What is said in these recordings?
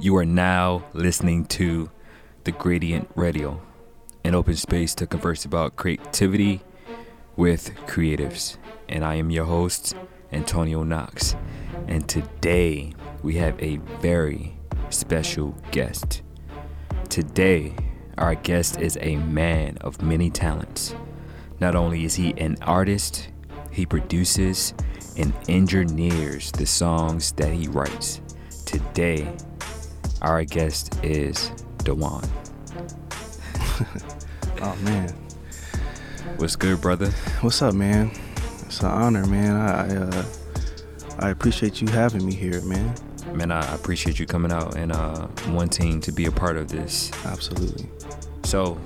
You are now listening to the Gradient Radio, an open space to converse about creativity with creatives. And I am your host, Antonio Knox. And today we have a very special guest. Today, our guest is a man of many talents. Not only is he an artist, he produces and engineers the songs that he writes. Today, our guest is Dewon. Oh, man. What's good, brother? What's up, man? It's an honor, man. I appreciate you having me here, man. Man, I appreciate you coming out and wanting to be a part of this. Absolutely. So,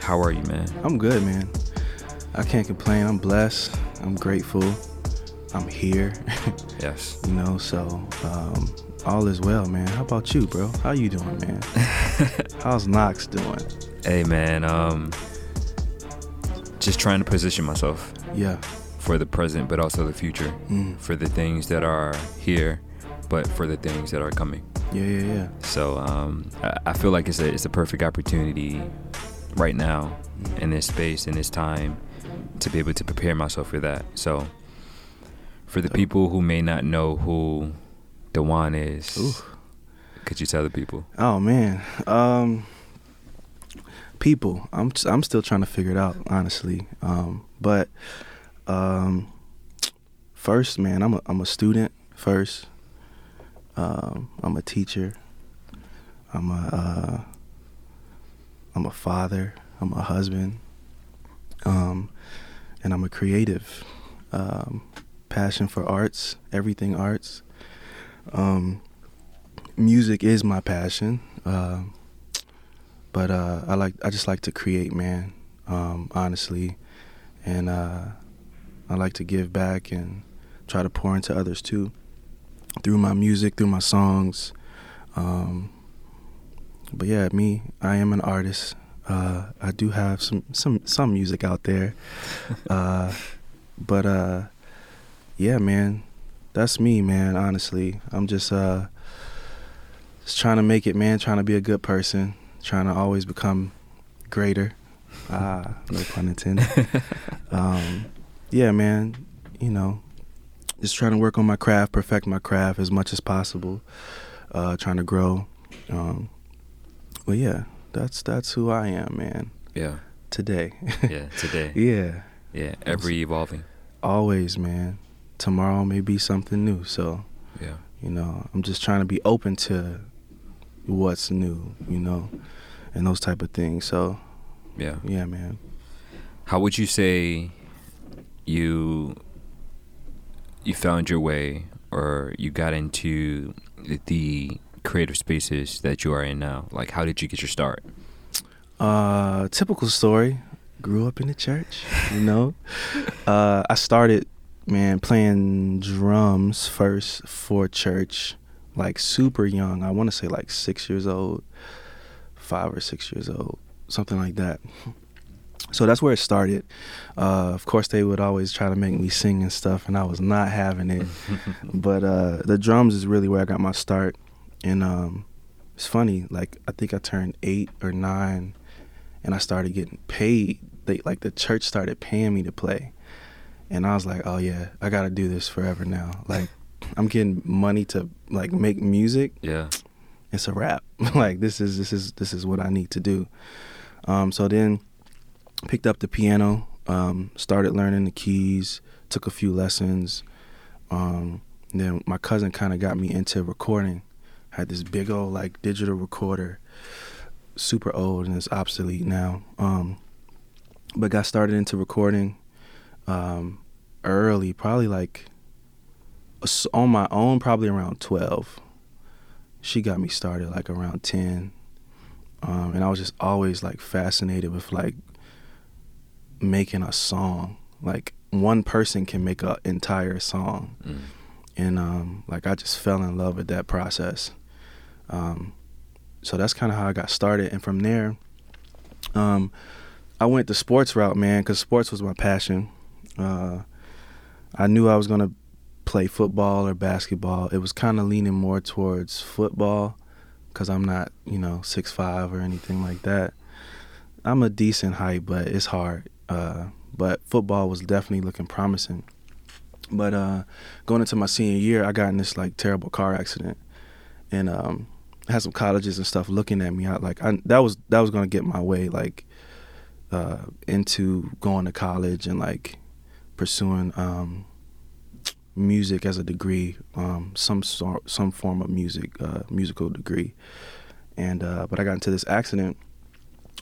how are you, man? I'm good, man. I can't complain. I'm blessed. I'm grateful. I'm here. Yes. You know, so all is well, man. How about you, bro? How you doing, man? How's Knox doing? Hey, man. Just trying to position myself. Yeah. For the present, but also the future. For the things that are here, but for the things that are coming. Yeah. So I feel like it's a perfect opportunity right now in this space, in this time, to be able to prepare myself for that. So for the people who may not know who Dewon is, could you tell the people? Oh, man. People, I'm still trying to figure it out, honestly. First, man, I'm a student first. I'm a teacher. I'm a father. I'm a husband. And I'm a creative. Passion for arts, everything arts. Music is my passion. But I just like to create, man. Honestly, and I like to give back and try to pour into others too, through my music, through my songs. But yeah, I am an artist. I do have some music out there. But yeah, man, that's me, man, honestly. I'm just trying to make it, man, trying to be a good person, trying to always become greater. No pun intended. Yeah, man, you know, just trying to work on my craft, perfect my craft as much as possible, trying to grow. Well, yeah, that's who I am, man. Yeah. Today. Yeah, today. Yeah. Yeah, ever evolving. Always, man. Tomorrow may be something new, so, yeah, you know, I'm just trying to be open to what's new, you know, and those type of things, so. Yeah. Yeah, man. How would you say you found your way, or you got into the creative spaces that you are in now? Like, how did you get your start? Typical story. Grew up in the church, you know. I started, man, playing drums first for church, like super young. I want to say like 5 or 6 years old, something like that. So that's where it started. Of course, they would always try to make me sing and stuff, and I was not having it. But the drums is really where I got my start. And it's funny, like, I think I turned 8 or 9, and I started getting paid. The church started paying me to play. And I was like, oh, yeah, I got to do this forever now. Like, I'm getting money to, like, make music. Yeah. It's a wrap. Like, this is what I need to do. So then picked up the piano, started learning the keys, took a few lessons. Then my cousin kind of got me into recording. I had this big old like digital recorder, super old, and it's obsolete now. But got started into recording early, probably like on my own, probably around 12. She got me started like around 10. And I was just always like fascinated with like making a song. Like, one person can make an entire song. And like, I just fell in love with that process. So that's kind of how I got started. And from there, I went the sports route, man, because sports was my passion. I knew I was going to play football or basketball. It was kind of leaning more towards football, because I'm not, 6'5" or anything like that. I'm a decent height, but it's hard. But football was definitely looking promising. But going into my senior year, I got in this terrible car accident, and had some colleges and stuff looking at me. That was gonna get my way into going to college and pursuing music as a degree, some form of music, musical degree. And but I got into this accident,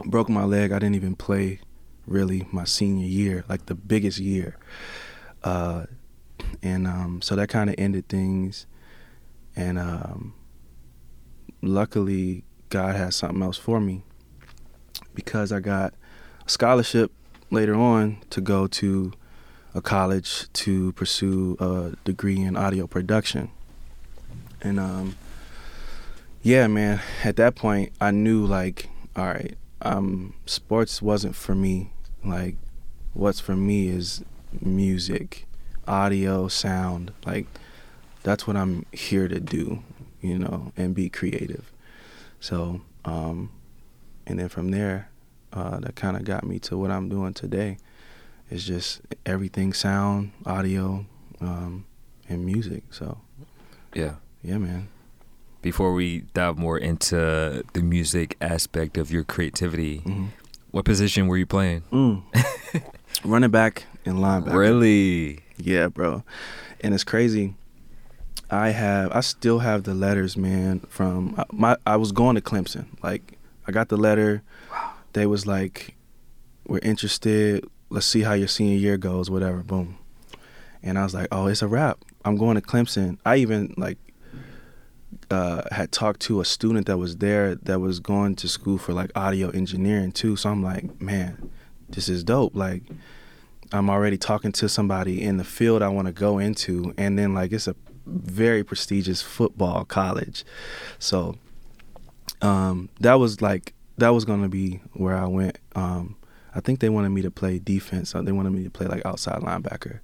broke my leg. I didn't even play really my senior year, the biggest year. So that kind of ended things, and luckily God had something else for me, because I got a scholarship later on to go to a college to pursue a degree in audio production. And at that point I knew all right, sports wasn't for me. What's for me is music, audio, sound. That's what I'm here to do, and be creative. So, and then from there, that kind of got me to what I'm doing today. It's just everything sound, audio, and music. So, yeah, man. Before we dive more into the music aspect of your creativity, mm-hmm. What position were you playing? Running back and linebacker. Really? Yeah, bro. And it's crazy. I still have the letters, man. I was going to Clemson. I got the letter. Wow. They was we're interested. Let's see how your senior year goes, whatever. Boom. And I was like, oh, it's a wrap. I'm going to Clemson. I even had talked to a student that was there that was going to school for audio engineering too. So I'm like, man, this is dope. I'm already talking to somebody in the field I want to go into, and then it's a very prestigious football college. So that was going to be where I went. I think they wanted me to play defense. They wanted me to play outside linebacker.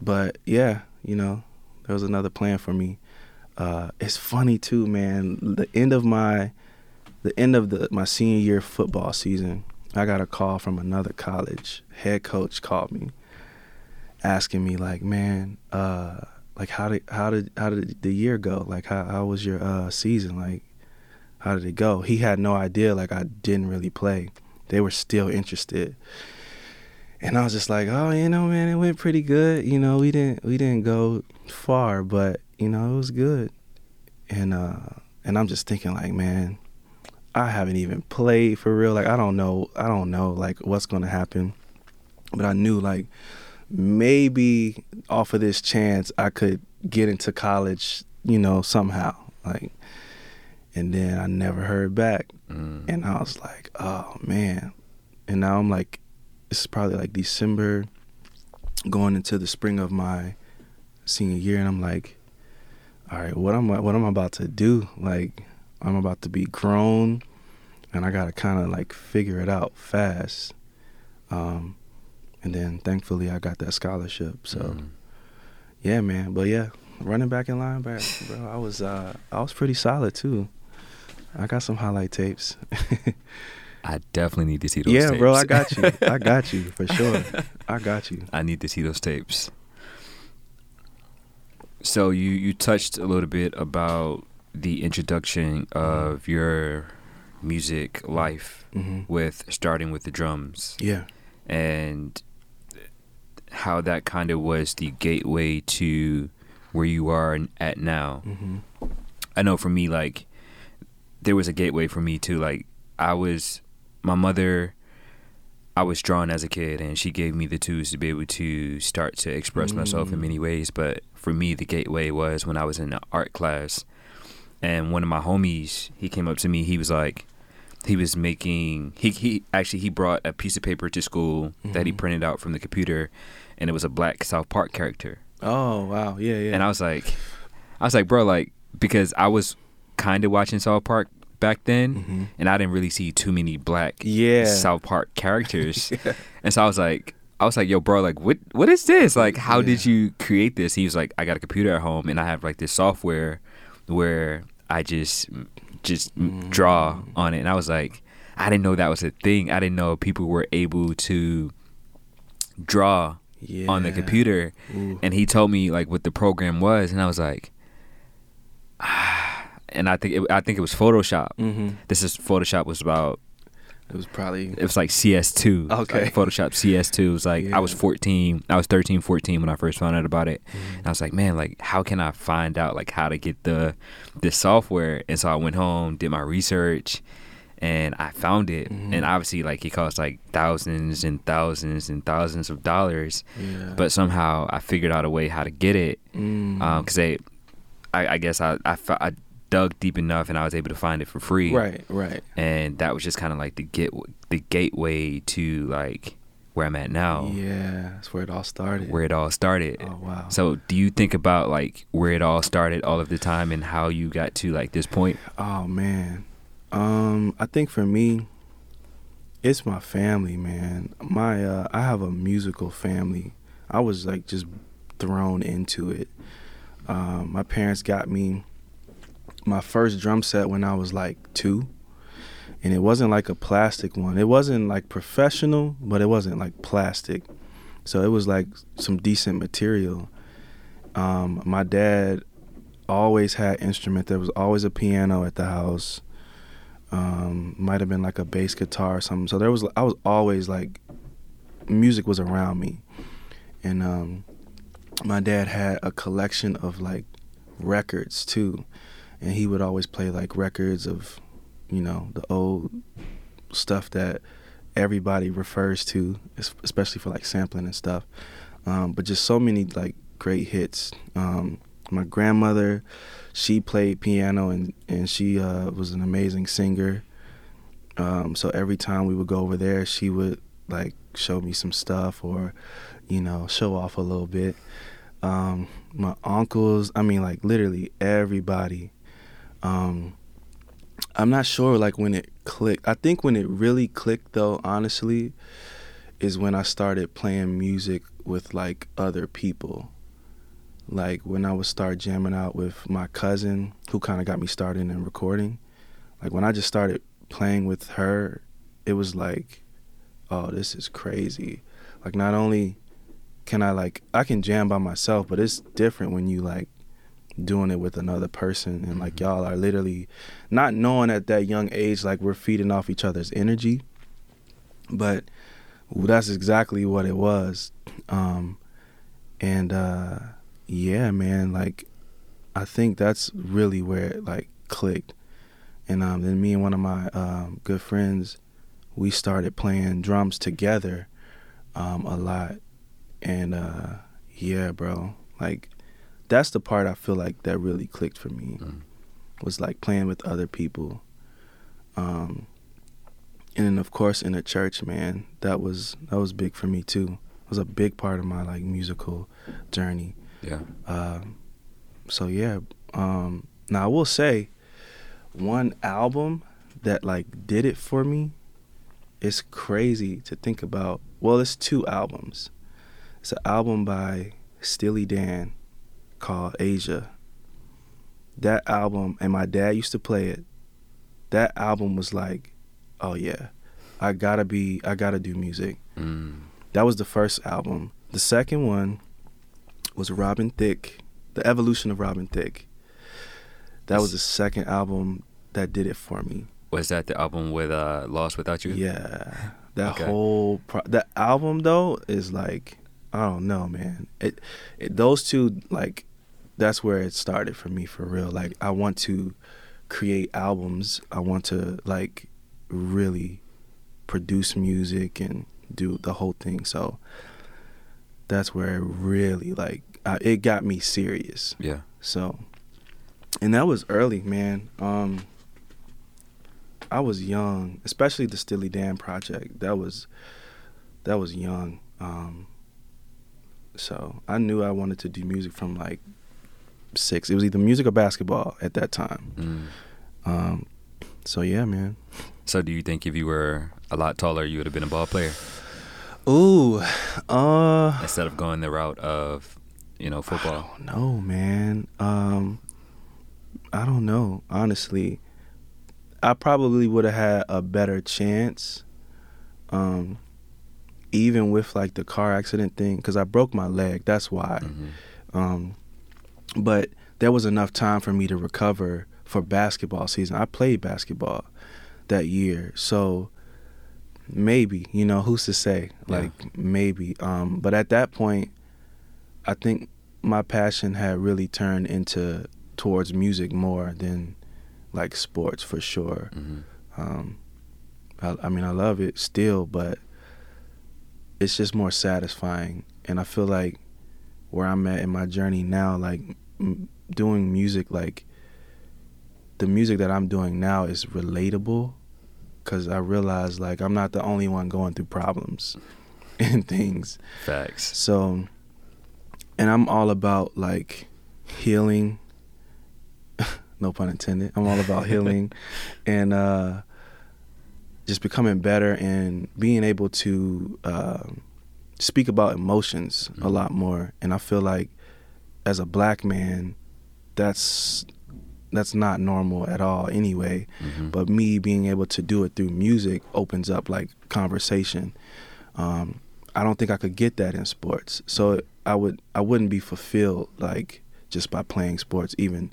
But yeah, there was another plan for me. It's funny too, man. The end of my senior year football season, I got a call from another college. Head coach called me, asking me man, how did the year go? How was your season? How did it go? He had no idea. I didn't really play. They were still interested. And I was just oh, man, it went pretty good. We didn't go far, but it was good. And and I'm just thinking man, I haven't even played for real. I don't know what's gonna happen. But I knew maybe off of this chance I could get into college, somehow. And then I never heard back. And I was oh man. And now I'm it's probably December going into the spring of my senior year, and I'm all right, what am I about to do? I'm about to be grown, and I gotta kinda figure it out fast. And then thankfully I got that scholarship. So yeah, man. But yeah, running back and linebacker, bro. I was pretty solid too. I got some highlight tapes. I definitely need to see those tapes. Yeah, bro, I got you. I got you, for sure. I got you. I need to see those tapes. So you touched a little bit about the introduction of your music life, mm-hmm. with starting with the drums. Yeah. And how that kind of was the gateway to where you are at now. Mm-hmm. I know for me, there was a gateway for me too. My mother, I was drawn as a kid, and she gave me the tools to be able to start to express myself in many ways. But for me, the gateway was when I was in an art class, and one of my homies, he came up to me. He was he brought a piece of paper to school, mm-hmm. that he printed out from the computer, and it was a black South Park character. Oh, wow. Yeah, yeah. And I was like, bro, because I was kind of watching South Park back then, mm-hmm. and I didn't really see too many black South Park characters. Yeah. And so I was like, yo, bro, what is this? How did you create this? He was like, I got a computer at home, and I have this software where I just draw on it. And I was like, I didn't know that was a thing. I didn't know people were able to draw on the computer. Ooh. And he told me like what the program was, and I was like, and I think it was Photoshop. Mm-hmm. Photoshop was about. It was like CS2. Okay. Like Photoshop CS2. It was like, I was 14. I was 13, 14 when I first found out about it. Mm-hmm. And I was like, man, like, how can I find out, like, how to get the software? And so I went home, did my research, and I found it. Mm-hmm. And obviously, like, it cost, like, thousands and thousands and thousands of dollars. Yeah. But somehow I figured out a way how to get it. Mm. 'Cause I guess I dug deep enough and I was able to find it for free. Right. And that was just kind of like the gateway to like where I'm at now. Yeah, that's where it all started. Oh, wow. So do you think about like where it all started all of the time and how you got to like this point? Oh, man. I think for me, it's my family, man. I have a musical family. I was like just thrown into it. My parents got me my first drum set when I was like 2, and it wasn't like a plastic one. It wasn't like professional, but it wasn't like plastic. So it was like some decent material. My dad always had instrument. There was always a piano at the house. Might have been like a bass guitar or something. So I was always like, music was around me. And my dad had a collection of like records too. And he would always play like records of, you know, the old stuff that everybody refers to, especially for like sampling and stuff. But just so many like great hits. My grandmother, she played piano and she was an amazing singer. So every time we would go over there, she would like show me some stuff or, you know, show off a little bit. My uncles, I mean like literally everybody. I'm not sure like when it clicked. I think when it really clicked though, honestly, is when I started playing music with like other people. Like when I would start jamming out with my cousin who kind of got me started in recording. Like when I just started playing with her, it was like, oh, this is crazy. Like not only can I like, I can jam by myself, but it's different when you like doing it with another person and like y'all are literally not knowing at that young age like we're feeding off each other's energy, but that's exactly what it was. Yeah, man, like I think that's really where it like clicked. And then me and one of my good friends, we started playing drums together a lot. And yeah, bro, like that's the part I feel like that really clicked for me, was like playing with other people. And then of course in the church, man, that was big for me too. It was a big part of my like musical journey. Yeah. So yeah. Now I will say one album that like did it for me, it's crazy to think about. Well, it's two albums. It's an album by Steely Dan called Asia. That album, and my dad used to play it, that album was like, oh yeah, I gotta do music. Mm. That was the first album. The second one was Robin Thicke, The Evolution of Robin Thicke. That was the second album that did it for me. Was that the album with Lost Without You? Yeah. That album though is like, I don't know, man. Those two, like, that's where it started for me, for real. Like, I want to create albums. I want to, like, really produce music and do the whole thing. So that's where it really, like, it got me serious. Yeah. So, and that was early, man. I was young, especially the Steely Dan project. That was young. So I knew I wanted to do music from like 6. It was either music or basketball at that time. So yeah, man. So do you think if you were a lot taller, you would have been a ball player? Ooh. Instead of going the route of, you know, football. I don't know, man. I don't know, honestly. I probably would have had a better chance, even with like the car accident thing, because I broke my leg, that's why. Mm-hmm. But there was enough time for me to recover for basketball season. I played basketball that year, so maybe, you know, who's to say? Like, yeah. Maybe. But at that point, I think my passion had really turned into towards music more than like sports, for sure. Mm-hmm. I mean, I love it still, but it's just more satisfying. And I feel like where I'm at in my journey now, like doing music, like the music that I'm doing now is relatable, because I realize like I'm not the only one going through problems and things. Facts. So, and I'm all about like healing, no pun intended. I'm all about healing and just becoming better and being able to speak about emotions mm-hmm. a lot more. And I feel like as a black man, that's not normal at all anyway. Mm-hmm. But me being able to do it through music opens up like conversation. I don't think I could get that in sports. So I wouldn't be fulfilled like just by playing sports, even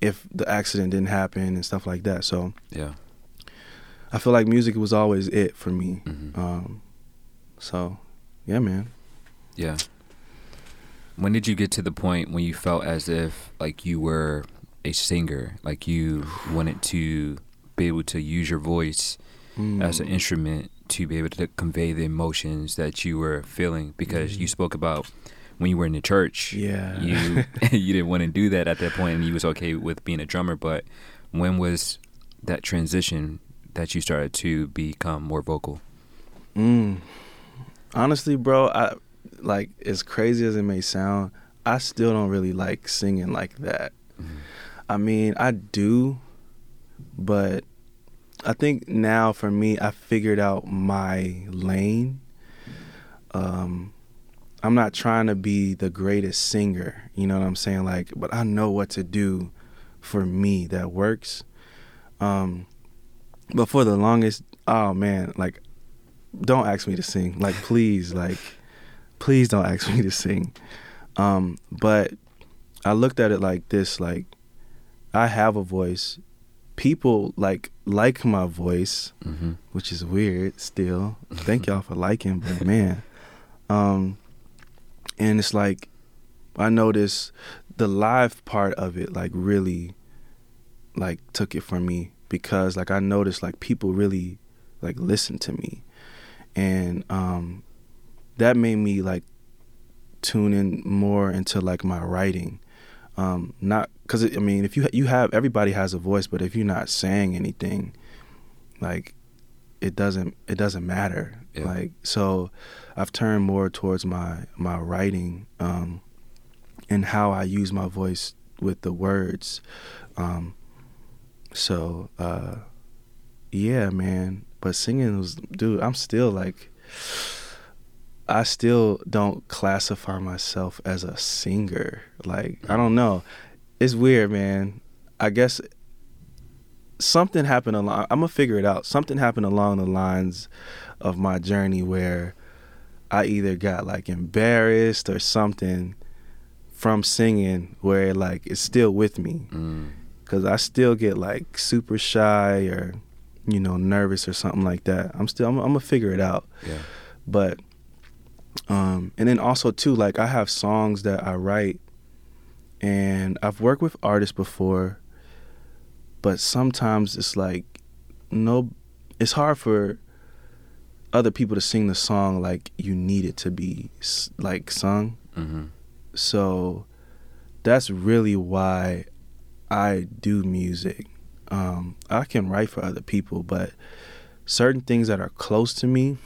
if the accident didn't happen and stuff like that. So yeah, I feel like music was always it for me. Mm-hmm. So yeah, man. Yeah. When did you get to the point when you felt as if like you were a singer, like you wanted to be able to use your voice as an instrument to be able to convey the emotions that you were feeling? Because you spoke about when you were in the church, yeah, you didn't want to do that at that point, and you was okay with being a drummer. But when was that transition that you started to become more vocal? Honestly, bro, I like, as crazy as it may sound, I still don't really like singing like that. Mm-hmm. I mean, I do, but I think now for me, I figured out my lane. I'm not trying to be the greatest singer, you know what I'm saying? Like, but I know what to do for me that works. But for the longest, oh man, like, don't ask me to sing. Like, please, like, please don't ask me to sing. But I looked at it like this, like, I have a voice. People like my voice, mm-hmm. which is weird still. Thank y'all for liking, but man. And it's like, I noticed the live part of it like really like took it from me, because like I noticed like people really like listen to me. And that made me like tune in more into like my writing. Not because I mean, if you have, everybody has a voice, but if you're not saying anything, like it doesn't matter. Yeah. Like, so I've turned more towards my writing, and how I use my voice with the words. So yeah, man. But singing was, dude, I'm still like, I still don't classify myself as a singer. Like, I don't know. It's weird, man. I guess something happened along, I'm gonna figure it out. Something happened along the lines of my journey where I either got like embarrassed or something from singing, where like it's still with me. 'Cause I still get like super shy or, you know, nervous or something like that. I'm gonna figure it out. Yeah. But and then also too, like I have songs that I write, and I've worked with artists before, but sometimes it's like, no, it's hard for other people to sing the song like you need it to be like sung. Mm-hmm. So that's really why I do music. I can write for other people, but certain things that are close to me,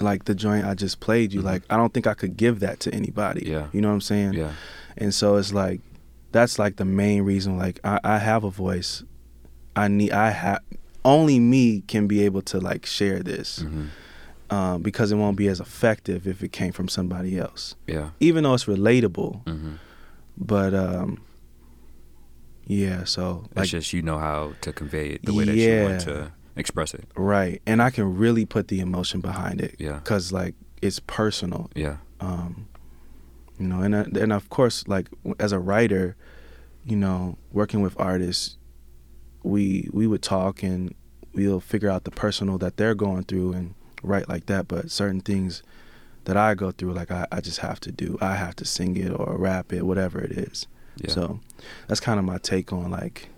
like the joint I just played you, mm-hmm. like I don't think I could give that to anybody. Yeah. You know what I'm saying? Yeah. And so it's like, that's like the main reason, like I have a voice. Only me can be able to like share this, mm-hmm. Because it won't be as effective if it came from somebody else. Yeah. Even though it's relatable, mm-hmm. but Yeah, so like, it's just you know how to convey it the way that you want to express it. Right, and I can really put the emotion behind it. Yeah, because like it's personal. Yeah, you know, and of course, like as a writer, you know, working with artists, we would talk and we'll figure out the personal that they're going through and write like that. But certain things that I go through, like I just have to do. I have to sing it or rap it, whatever it is. Yeah. So that's kind of my take on like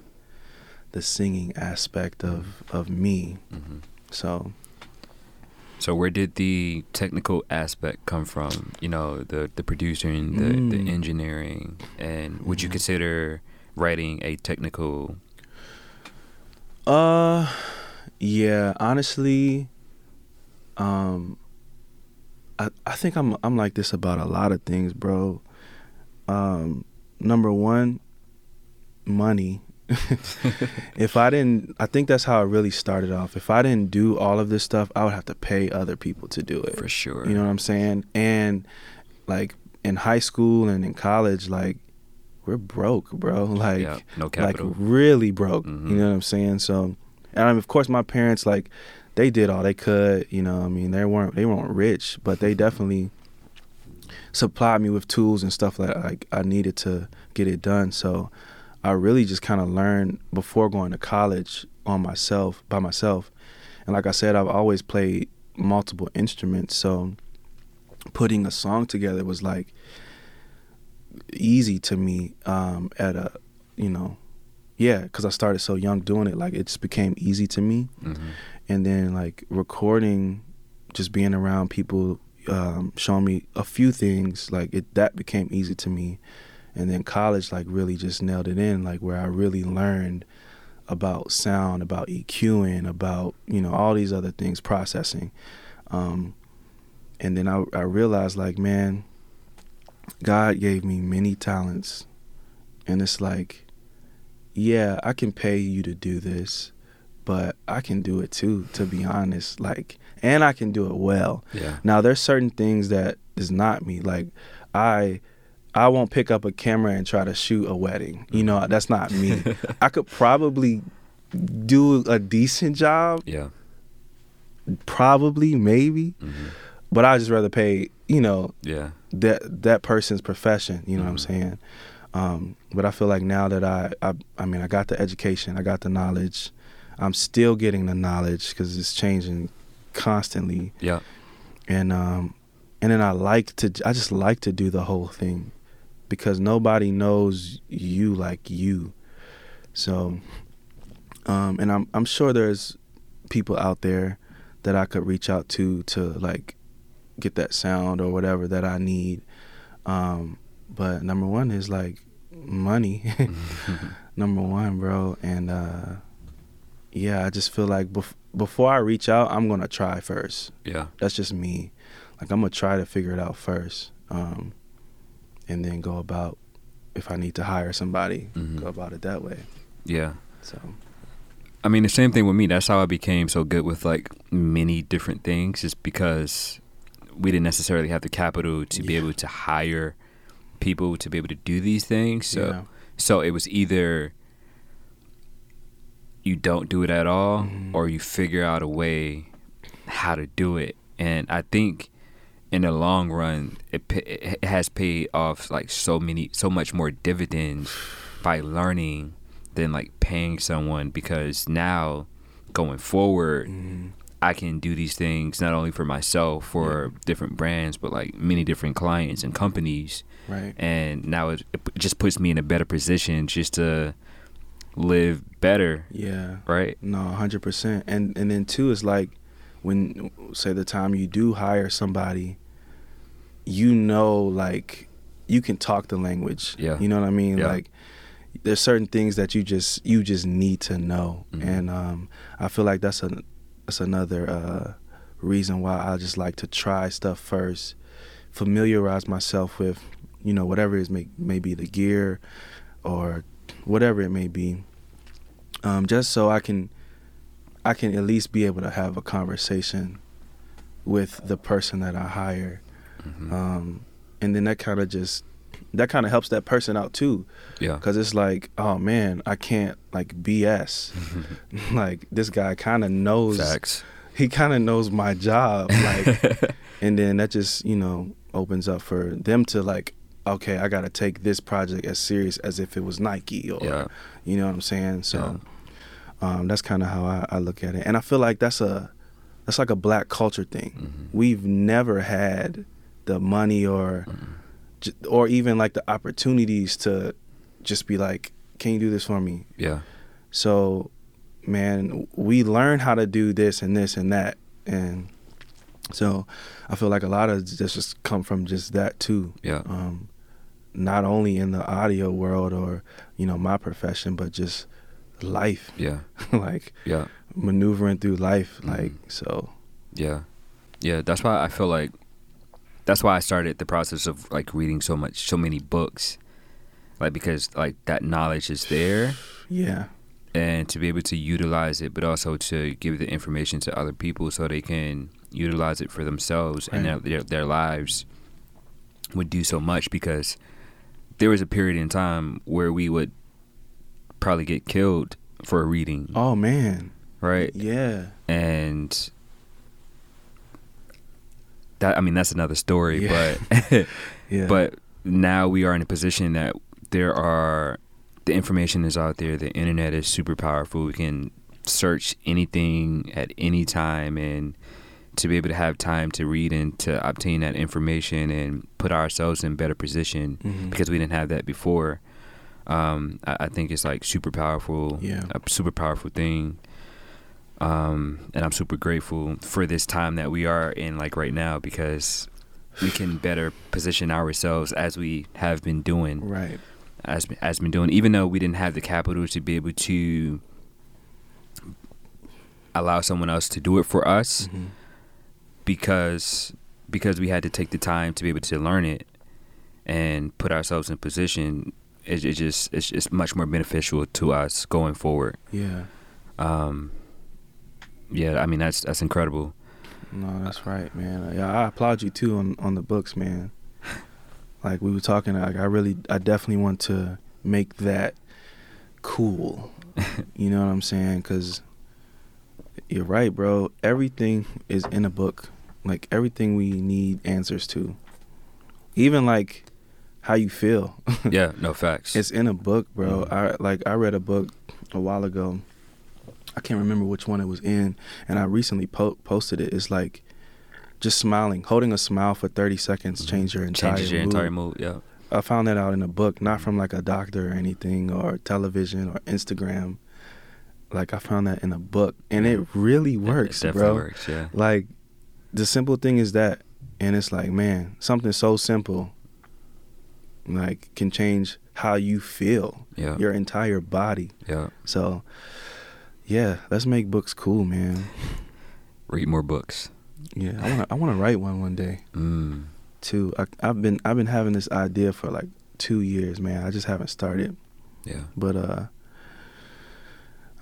the singing aspect of me. Mm-hmm. So where did the technical aspect come from? You know, the producing, the engineering, and would you consider writing a technical? Yeah, honestly, I think I'm like this about a lot of things, bro. Number one, money. I think that's how it really started off. If I didn't do all of this stuff, I would have to pay other people to do it. For sure. You know what I'm saying? And like in high school and in college, like we're broke, bro. Like, yeah, no capital. Like really broke. Mm-hmm. You know what I'm saying? So, and of course my parents, like they did all they could, you know what I mean? They weren't rich, but they definitely supplied me with tools and stuff that like I needed to get it done. So I really just kind of learned before going to college by myself. And like I said, I've always played multiple instruments. So putting a song together was like easy to me because I started so young doing it. Like it just became easy to me. Mm-hmm. And then like recording, just being around people, showing me a few things, like that became easy to me. And then college, like, really just nailed it in, like, where I really learned about sound, about EQing, about, you know, all these other things, processing. And then I realized, like, man, God gave me many talents. And it's like, yeah, I can pay you to do this, but I can do it too, to be honest. Like, and I can do it well. Yeah. Now, there's certain things that is not me. Like, I won't pick up a camera and try to shoot a wedding. You know, that's not me. I could probably do a decent job. Yeah. Probably, maybe. Mm-hmm. But I'd just rather pay, you know, that person's profession. You know what I'm saying? But I feel like now that I mean, I got the education, I got the knowledge. I'm still getting the knowledge because it's changing constantly. Yeah. And then I just like to do the whole thing. Because nobody knows you like you. So, and I'm sure there's people out there that I could reach out to like get that sound or whatever that I need. But number one is like money. Number one, bro. And I just feel like before I reach out, I'm gonna try first. Yeah, that's just me. Like I'm gonna try to figure it out first. And then go about, if I need to hire somebody, go about it that way. Yeah. So, I mean, the same thing with me. That's how I became so good with like many different things, is because we didn't necessarily have the capital to be able to hire people to be able to do these things. So it was either you don't do it at all, or you figure out a way how to do it. And I think in the long run, it has paid off like so much more dividends by learning than like paying someone, because now going forward, I can do these things not only for myself, for different brands, but like many different clients and companies. Right. And now it just puts me in a better position just to live better. Yeah. Right. No, 100%. And then too, it's like, when, say, the time you do hire somebody, you know, like, you can talk the language. Yeah. You know what I mean? Yeah. Like, there's certain things that you just need to know. Mm-hmm. And I feel like that's another reason why I just like to try stuff first, familiarize myself with, you know, whatever it is, maybe the gear or whatever it may be, just so I can at least be able to have a conversation with the person that I hire. And then that kind of just that kind of helps that person out too. Yeah. Because it's like, oh man, I can't like BS. Like this guy kind of knows. Facts. He kind of knows my job. Like, and then that just, you know, opens up for them to like, okay, I got to take this project as serious as if it was Nike or, yeah. you know what I'm saying? So yeah. That's kind of how I look at it. And I feel like that's like a black culture thing. Mm-hmm. We've never had the money or, mm-hmm. Or even like the opportunities to just be like, can you do this for me? Yeah. So, man, we learn how to do this and this and that. And so I feel like a lot of this just come from just that too. Yeah. Not only in the audio world or, you know, my profession, but just life. Yeah. Like, yeah. Maneuvering through life. Mm-hmm. Like, so. Yeah. Yeah. That's why I feel like, that's why I started the process of like reading so many books. Like, because like that knowledge is there. Yeah. And to be able to utilize it, but also to give the information to other people so they can utilize it for themselves, right. And their lives would do so much, because there was a period in time where we would probably get killed for reading. Oh, man. Right? Yeah. And that, I mean, that's another story, yeah. But yeah. But now we are in a position that there are... The information is out there. The internet is super powerful. We can search anything at any time, and to be able to have time to read and to obtain that information and put ourselves in better position, mm-hmm. because we didn't have that before. I think it's like super powerful, yeah. A super powerful thing. And I'm super grateful for this time that we are in, like right now, because we can better position ourselves as we have been doing. Right. As been doing, even though we didn't have the capital to be able to allow someone else to do it for us, mm-hmm. because we had to take the time to be able to learn it and put ourselves in position. It's much more beneficial to us going forward. Yeah. Yeah, I mean that's incredible. No, that's right, man. Yeah, I applaud you too on the books, man. Like we were talking, like I definitely want to make that cool. You know what I'm saying? Because you're right, bro. Everything is in a book. Like everything we need answers to. Even like how you feel. Yeah, no, facts. It's in a book, bro. Mm-hmm. I read a book a while ago. I can't remember which one it was in. And I recently posted it. It's like, just smiling, holding a smile for 30 seconds, mm-hmm. changes your entire mood. Yeah, I found that out in a book, not from like a doctor or anything or television or Instagram. Like I found that in a book, and it really works, it definitely bro. Works, yeah. Like the simple thing is that, and it's like, man, something so simple, like can change how you feel, yeah. your entire body. Yeah. So, yeah, let's make books cool, man. Read more books. Yeah, I want to write one day. Mm. Too. I've been having this idea for like 2 years, man. I just haven't started. Yeah. But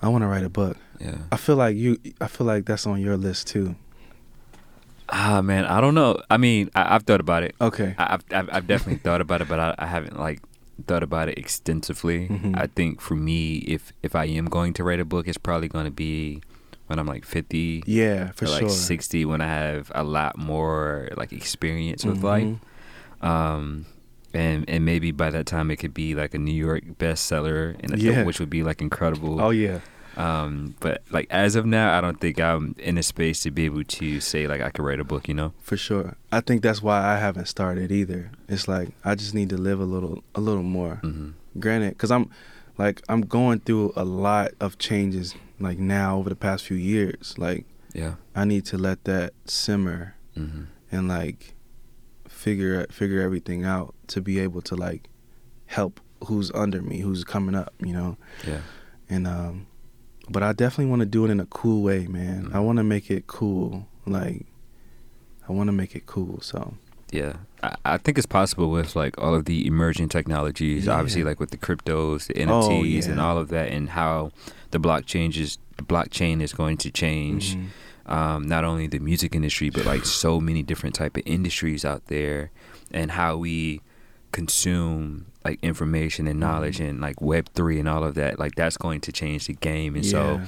I want to write a book. Yeah. I feel like that's on your list too. Ah, man, I don't know. I mean, I've thought about it. Okay. I've definitely thought about it, but I haven't like thought about it extensively. Mm-hmm. I think for me, if I am going to write a book, it's probably going to be when I'm like 50, yeah, for sure, like 60, when I have a lot more like experience, mm-hmm. with life, and maybe by that time it could be like a New York bestseller, and yeah. Which would be like incredible. Oh yeah. But like as of now, I don't think I'm in a space to be able to say like I could write a book, you know? For sure. I think that's why I haven't started either. It's like I just need to live a little more. Mm-hmm. Granted, because I'm going through a lot of changes. Like now, over the past few years, like yeah, I need to let that simmer, mm-hmm. and like figure everything out to be able to like help who's under me, who's coming up, you know. Yeah. And but I definitely want to do it in a cool way, man. Mm-hmm. I want to make it cool. Like I want to make it cool. So yeah, I think it's possible with like all of the emerging technologies. Yeah. Obviously, like with the cryptos, the NFTs, oh, yeah. and all of that, and how. The blockchain is going to change, mm-hmm. Not only the music industry, but like so many different type of industries out there, and how we consume like information and knowledge and like Web3 and all of that, like that's going to change the game. And so,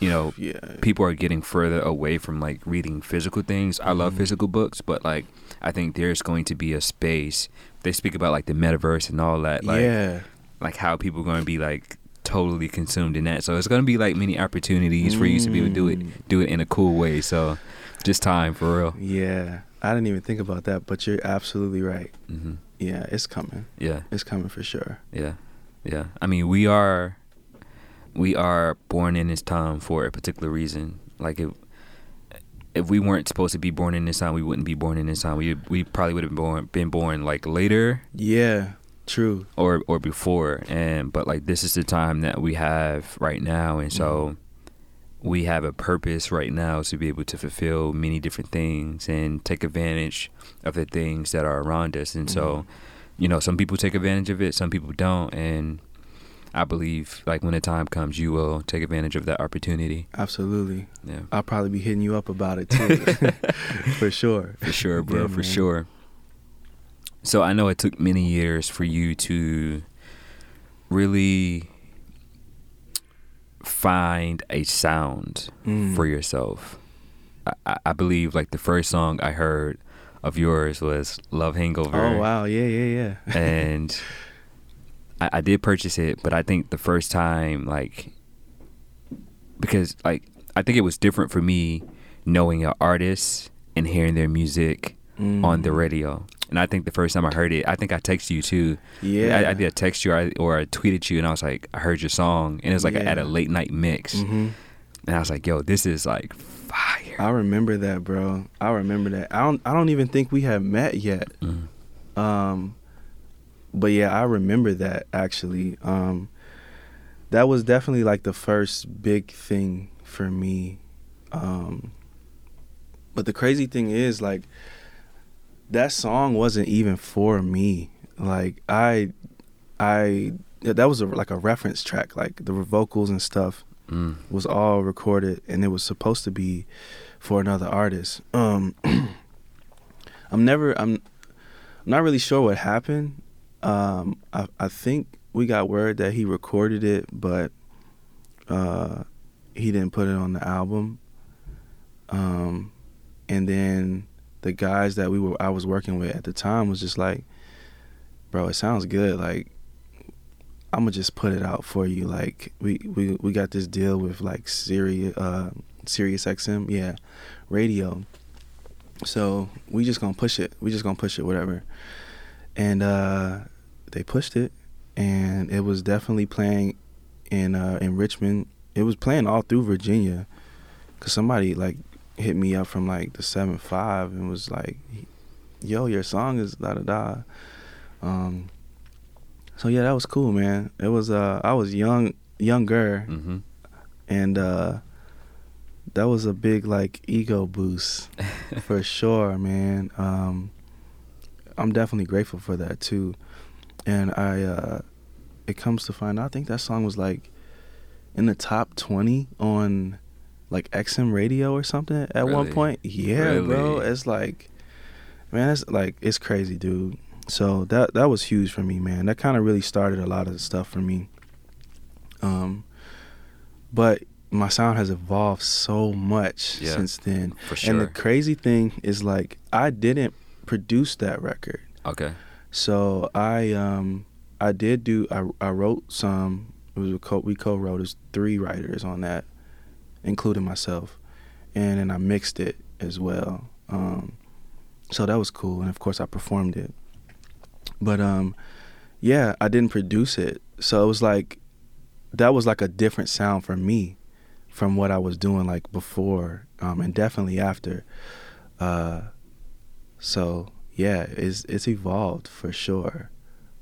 you know, people are getting further away from like reading physical things. I love physical books, but like I think there's going to be a space. They speak about like the metaverse and all that, like like how people are going to be like totally consumed in that. So it's going to be like many opportunities for you to be able to do it in a cool way. So just time for real. Yeah, I didn't even think about that, but you're absolutely right. Mm-hmm. Yeah, it's coming. Yeah, it's coming for sure. Yeah, yeah. I mean, we are born in this time for a particular reason. Like if we weren't supposed to be born in this time, we wouldn't be born in this time. We probably would have been born like later. Yeah, true. Or before, but like this is the time that we have right now, and so we have a purpose right now to be able to fulfill many different things and take advantage of the things that are around us. And so, you know, some people take advantage of it, some people don't, and I believe like when the time comes, you will take advantage of that opportunity. Absolutely. Yeah. I'll probably be hitting you up about it too. For sure. For sure, bro. Yeah, for sure. So I know it took many years for you to really find a sound for yourself. I believe like the first song I heard of yours was Love Hangover. Oh, wow. Yeah. And I did purchase it, but I think the first time, like, because like I think it was different for me knowing an artist and hearing their music on the radio. And I think the first time I heard it, I think I texted you too. Yeah, I did text you or I tweeted you, and I was like, I heard your song, and it was like at a late night mix, and I was like, yo, this is like fire. I remember that, bro. I don't even think we had met yet. But yeah, I remember that actually. That was definitely like the first big thing for me. But the crazy thing is, like, that song wasn't even for me. Like I that was like a reference track. Like the vocals and stuff was all recorded, and it was supposed to be for another artist. I'm not really sure what happened. I think we got word that he recorded it, but he didn't put it on the album. And then the guys that I was working with at the time was just like, bro, it sounds good. Like, I'm gonna just put it out for you. Like, we got this deal with like Sirius XM, radio. So we just gonna push it. Whatever. And they pushed it, and it was definitely playing in Richmond. It was playing all through Virginia, 'cause somebody like hit me up from like the 7-5 and was like, "Yo, your song is da da da." So yeah, that was cool, man. It was I was younger, and that was a big like ego boost for sure, man. I'm definitely grateful for that too. And it comes to find out, I think that song was like in the top 20 on like XM radio or something at one point. Yeah, really? Bro, it's like, man, it's like, it's crazy, dude. So that was huge for me, man. That kind of really started a lot of the stuff for me. But my sound has evolved so much since then. For sure. And the crazy thing is, like, I didn't produced that record. Okay. So I wrote some. It was we co-wrote. There's 3 writers on that, including myself, and then I mixed it as well. So that was cool, and of course I performed it. But yeah, I didn't produce it, so it was like that was like a different sound for me from what I was doing like before, and definitely after. So yeah, it's evolved for sure,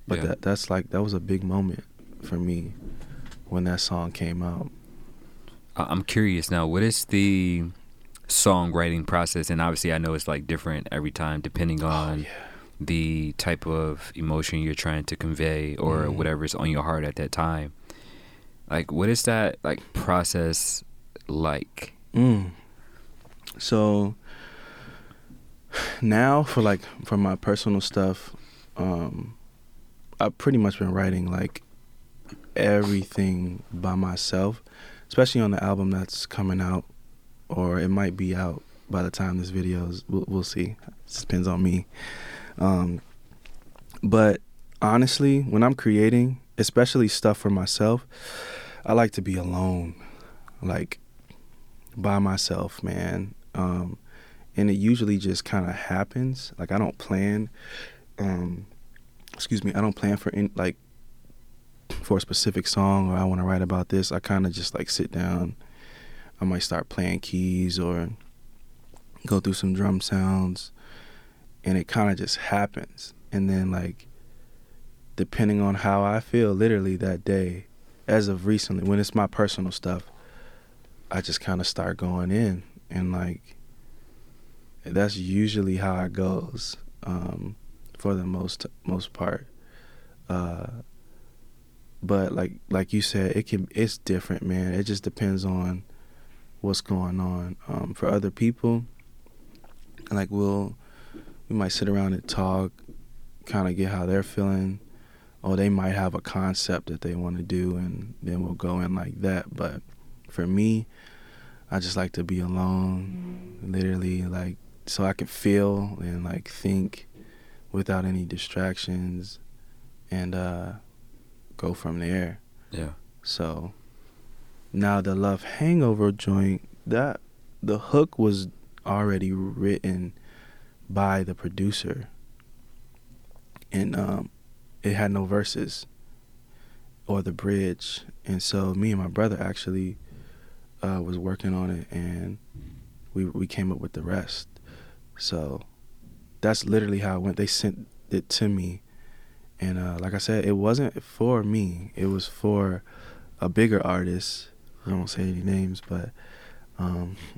but that's like that was a big moment for me when that song came out. I'm curious now, what is the songwriting process? And obviously, I know it's like different every time, depending on the type of emotion you're trying to convey or whatever's on your heart at that time. Like, what is that like process like? So now for my personal stuff, I've pretty much been writing like everything by myself, especially on the album that's coming out, or it might be out by the time this video is. We'll see. It depends on me. But honestly, when I'm creating, especially stuff for myself, I like to be alone, like by myself, man. And it usually just kind of happens. Like I don't plan. I don't plan for for a specific song, or I want to write about this. I kind of just like sit down. I might start playing keys or go through some drum sounds, and it kind of just happens. And then like, depending on how I feel literally that day, as of recently, when it's my personal stuff, I just kind of start going in, and like, that's usually how it goes, for the most part. But like you said, it's different, man. It just depends on what's going on. For other people, like we might sit around and talk, kind of get how they're feeling, or they might have a concept that they want to do, and then we'll go in like that. But for me, I just like to be alone, literally, like, so I can feel and like think without any distractions, and go from there. Yeah. So now the Love Hangover joint, that the hook was already written by the producer, and it had no verses or the bridge. And so me and my brother actually was working on it, and we came up with the rest. So that's literally how it went. They sent it to me. And like I said, it wasn't for me. It was for a bigger artist. I won't say any names, but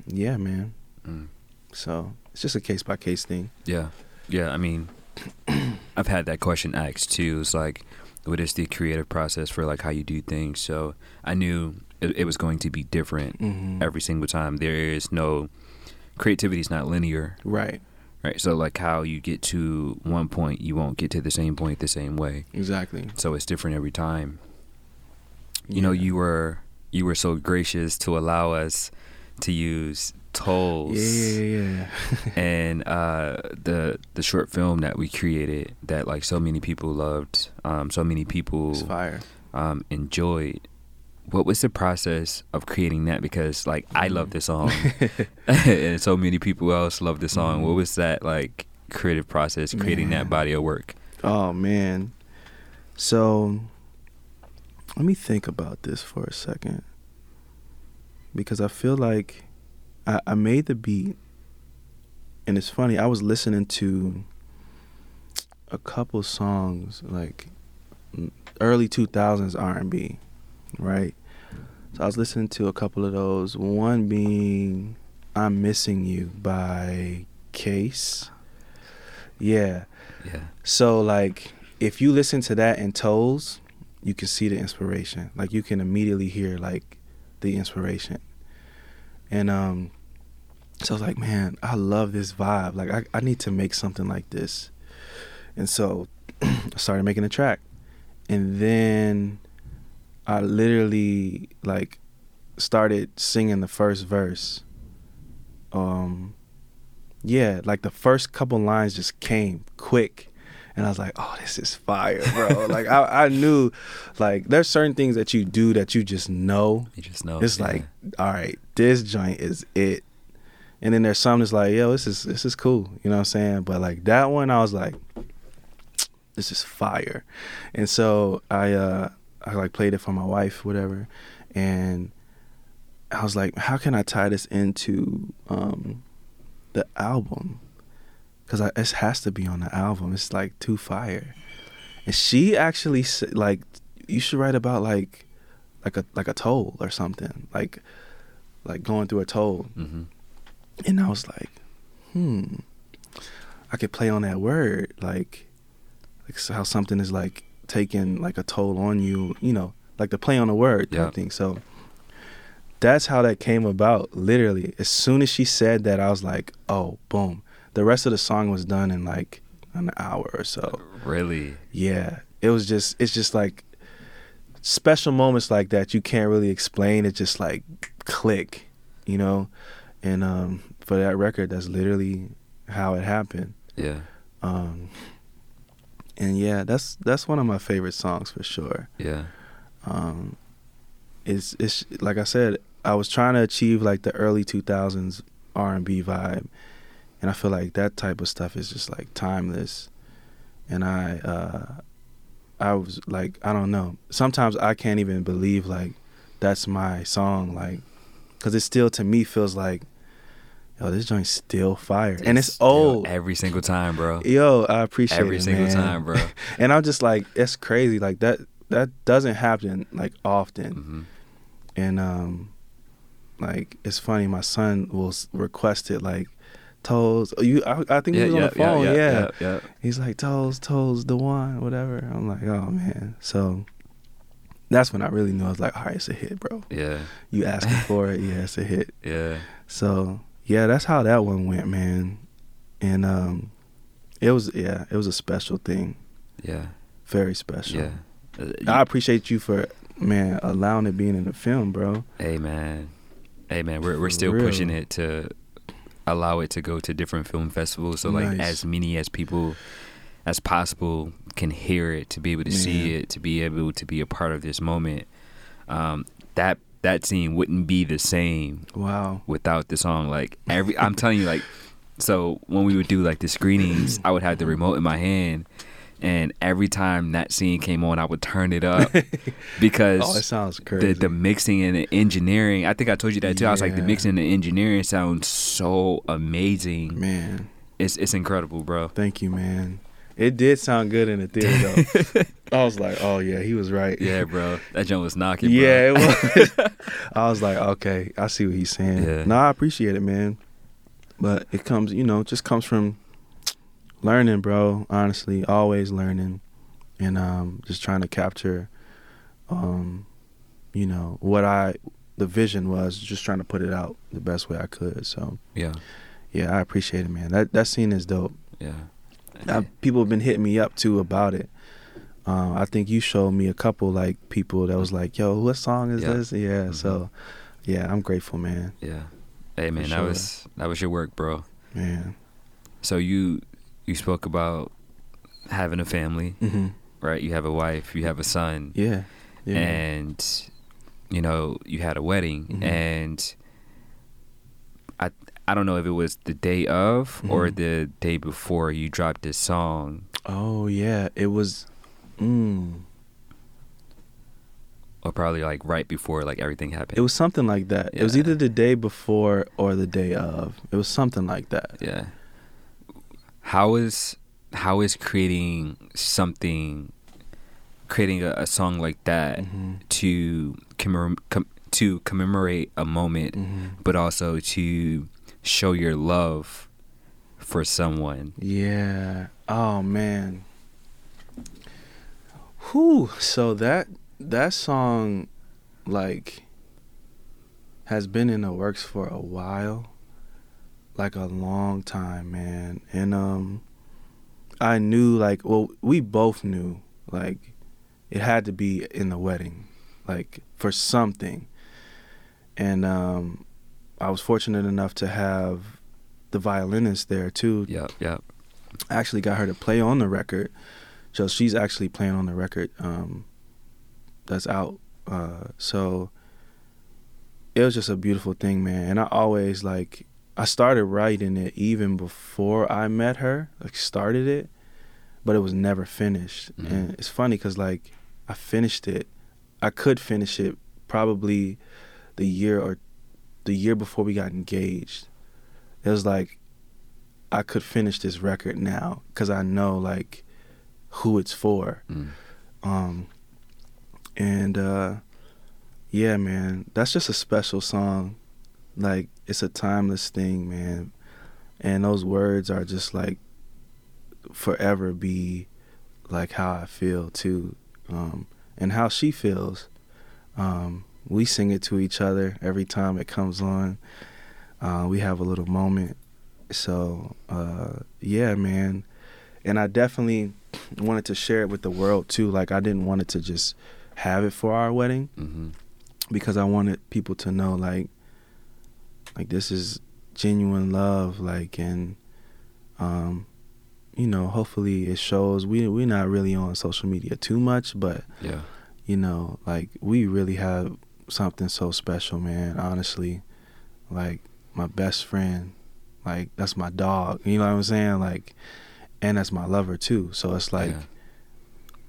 yeah, man. Mm. So it's just a case-by-case thing. Yeah. Yeah, I mean, I've had that question asked, too. It's like, what is the creative process for, like, how you do things? So I knew it was going to be different every single time. There is no... Creativity is not linear. Right. Right, so like how you get to one point, you won't get to the same point the same way. Exactly. So it's different every time. You know, you were so gracious to allow us to use tolls. Yeah. And the short film that we created that like so many people loved, so many people enjoyed. What was the process of creating that? Because, like, I love this song, and so many people else love this song. What was that, like, creative process, creating that body of work? Oh, man. So, let me think about this for a second. Because I feel like I made the beat, and it's funny, I was listening to a couple songs, like, early 2000s R&B. Right. So I was listening to a couple of those, one being I'm Missing You by Case. Yeah. Yeah. So like if you listen to that in Tolls, you can see the inspiration. Like you can immediately hear like the inspiration. And so I was like, man, I love this vibe. Like I need to make something like this. And so I started making a track. And then I literally like started singing the first verse. Like the first couple lines just came quick, and I was like, "Oh, this is fire, bro!" Like I knew, like there's certain things that you do that you just know. You just know. It's like, all right, this joint is it. And then there's some that's like, yo, this is cool, you know what I'm saying? But like that one, I was like, this is fire, and so I like played it for my wife, whatever, and I was like, how can I tie this into the album? Because it has to be on the album. It's like too fire. And she actually said, like, you should write about like a toll or something, like going through a toll. Mm-hmm. And I was like, I could play on that word, like how something is like taking like a toll on you, you know, like the play on the word type thing. So that's how that came about. Literally, as soon as she said that, I was like, oh, boom. The rest of the song was done in like an hour or so. Really? Yeah. It was just, it's just like special moments like that you can't really explain. It just like click, you know? And for that record, that's literally how it happened. Yeah. And yeah, that's one of my favorite songs for sure. Yeah. It's like I said, I was trying to achieve like the early 2000s R&B vibe. And I feel like that type of stuff is just like timeless. And I was like, I don't know. Sometimes I can't even believe like that's my song, like, because it still to me feels like, yo, this joint's still fire. And it's old. Every single time, bro. Yo, I appreciate every it, man. Every single time, bro. And I'm just like, it's crazy. Like that doesn't happen like often. Mm-hmm. And like it's funny. My son will request it like, Toes, you. I think he was on the phone. Yeah. He's like, Toes, Dewon, whatever. I'm like, oh man. So that's when I really knew. I was like, all right, it's a hit, bro. Yeah. You asking for it? Yeah, it's a hit. Yeah. So yeah, that's how that one went, man. And it was a special thing. Yeah. Very special. Yeah. I appreciate you for allowing it being in the film, bro. Hey man, we're still pushing it to allow it to go to different film festivals, so like as many as people as possible can hear it, to be able to see it, to be able to be a part of this moment. That scene wouldn't be the same without the song. Like I'm telling you, like, so when we would do like the screenings, I would have the remote in my hand, and every time that scene came on, I would turn it up because it sounds crazy. The mixing and the engineering, I think I told you that too. I was like, the mixing and the engineering sounds so amazing. Man. It's incredible, bro. Thank you, man. It did sound good in the theater, though. I was like, oh, yeah, he was right. Yeah, bro. That joint was knocking, bro. Yeah, it was. I was like, okay, I see what he's saying. Yeah. No, I appreciate it, man. But it comes, it just comes from learning, bro, honestly, always learning, and just trying to capture what the vision was, just trying to put it out the best way I could. So yeah I appreciate it, man. That scene is dope. People have been hitting me up too about it. I think you showed me a couple like people that was like, yo, what song is this? Mm-hmm. So yeah, I'm grateful, man. Hey man, sure. that was your work, bro, man. So you spoke about having a family, mm-hmm. right? You have a wife, you have a son. Yeah. And, you had a wedding. Mm-hmm. And I don't know if it was the day of mm-hmm. or the day before you dropped this song. Oh, yeah. It was... Or probably, like, right before, like, everything happened. It was something like that. Yeah. It was either the day before or the day of. It was something like that. Yeah. How is creating a song like that mm-hmm. to commemorate a moment, mm-hmm. but also to show your love for someone? Yeah. Oh man. Whew. So that song, like, has been in the works for a while. Like a long time, man. And I knew, like, well, we both knew, like, it had to be in the wedding, like, for something. And I was fortunate enough to have the violinist there too. Yep. I actually got her to play on the record, so she's actually playing on the record that's out. So it was just a beautiful thing, man. And I always, like, I started writing it even before I met her, like started it, but it was never finished. Mm-hmm. And it's funny because, like, I finished it. I could finish it probably the year before we got engaged. It was like, I could finish this record now because I know, like, who it's for. Mm. Yeah, man, that's just a special song. Like, it's a timeless thing, man. And those words are just, like, forever be, like, how I feel, too, and how she feels. We sing it to each other every time it comes on. We have a little moment. So, yeah, man, And I definitely wanted to share it with the world too. Like, I didn't want it to just have it for our wedding, mm-hmm. because I wanted people to know, like this is genuine love, like, and you know, hopefully it shows. We're not really on social media too much, but yeah, you know, like, we really have something so special, man. Honestly, like, my best friend, like, that's my dog, you know what I'm saying? Like, and that's my lover too. So it's like, yeah,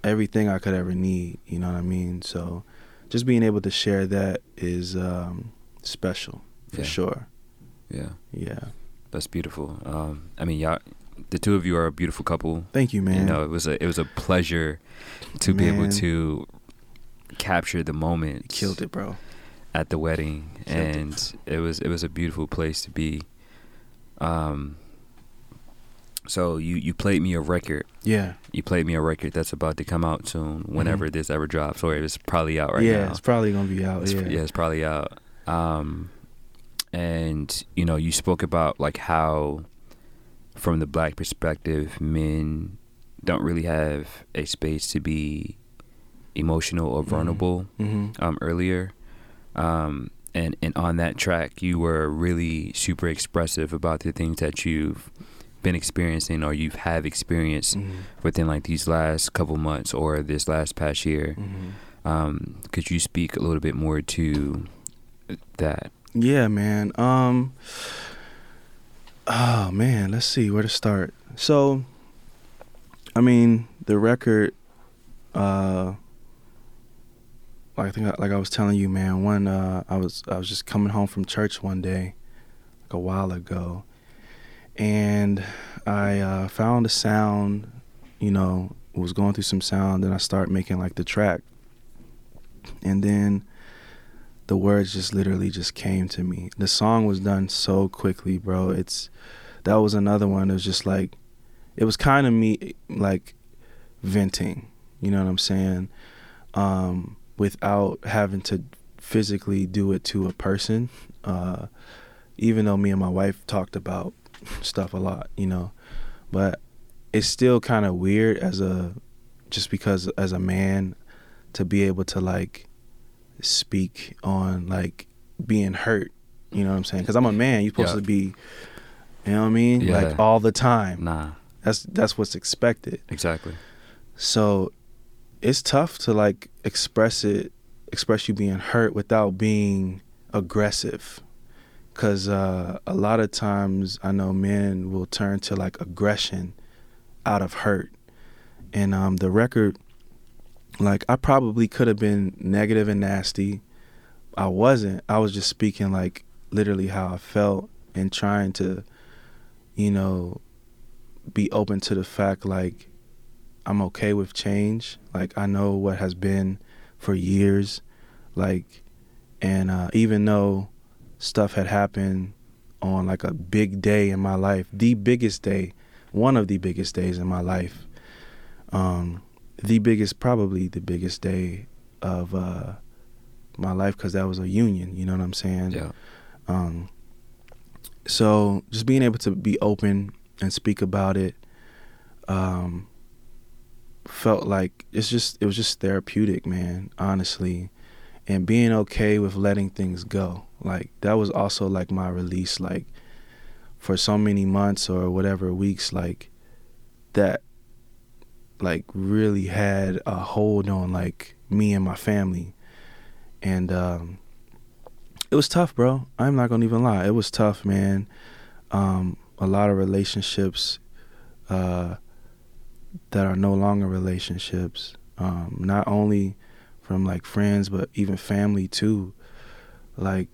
everything I could ever need, you know what I mean? So just being able to share that is special for sure. Yeah. Yeah. That's beautiful. I mean, y'all, the two of you are a beautiful couple. Thank you, man. You know, it was a pleasure to be able to capture the moment. You killed it, bro. At the wedding. It was a beautiful place to be. So you played me a record. Yeah. You played me a record that's about to come out soon, whenever this ever drops, or it's probably out right now. Yeah, it's probably going to be out. It's probably out. And, you know, you spoke about, like, how from the Black perspective, men don't really have a space to be emotional or vulnerable earlier. And on that track, you were really super expressive about the things that you've been experiencing or you have experienced within, like, these last couple months or this last past year. Could you speak a little bit more to that? Yeah, man. Oh man, let's see where to start. So, I mean, the record, like I was telling you, man, I was just coming home from church one day, like a while ago, and I found a sound, you know, was going through some sound, and I started making, like, the track. And then the words just literally just came to me. The song was done so quickly, bro. That was another one. It was just like, it was kind of me, like, venting, you know what I'm saying? Without having to physically do it to a person. Even though me and my wife talked about stuff a lot, you know, but it's still kind of weird because as a man to be able to, like, speak on, like, being hurt, you know what I'm saying? Because I'm a man, you're supposed to be, you know what I mean? Yeah. Like, all the time. Nah. That's what's expected. Exactly. So it's tough to, like, express you being hurt without being aggressive. Because a lot of times I know men will turn to, like, aggression out of hurt. And the record, like, I probably could have been negative and nasty. I wasn't. I was just speaking, like, literally how I felt and trying to, you know, be open to the fact, like, I'm okay with change. Like, I know what has been for years. Like, and even though stuff had happened on, like, a big day in my life, one of the biggest days in my life, probably the biggest day of my life, because that was a union, you know what I'm saying? Yeah. So just being able to be open and speak about it felt like it was just therapeutic, man, honestly. And being okay with letting things go. Like, that was also, like, my release, like, for so many months or whatever weeks, like, that, like, really had a hold on, like, me and my family. And it was tough, bro. I'm not gonna even lie. It was tough, man. A lot of relationships that are no longer relationships, not only from, like, friends, but even family too. Like,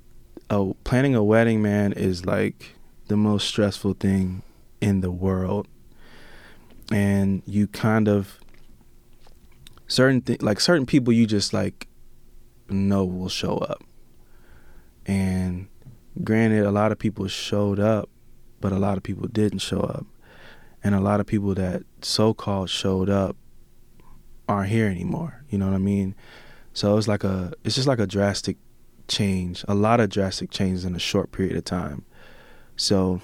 oh, planning a wedding, man, is, like, the most stressful thing in the world. And you kind of, certain people you just, like, know will show up. And granted, a lot of people showed up, but a lot of people didn't show up. And a lot of people that so-called showed up aren't here anymore, you know what I mean? So it's just like a drastic change, a lot of drastic changes in a short period of time. So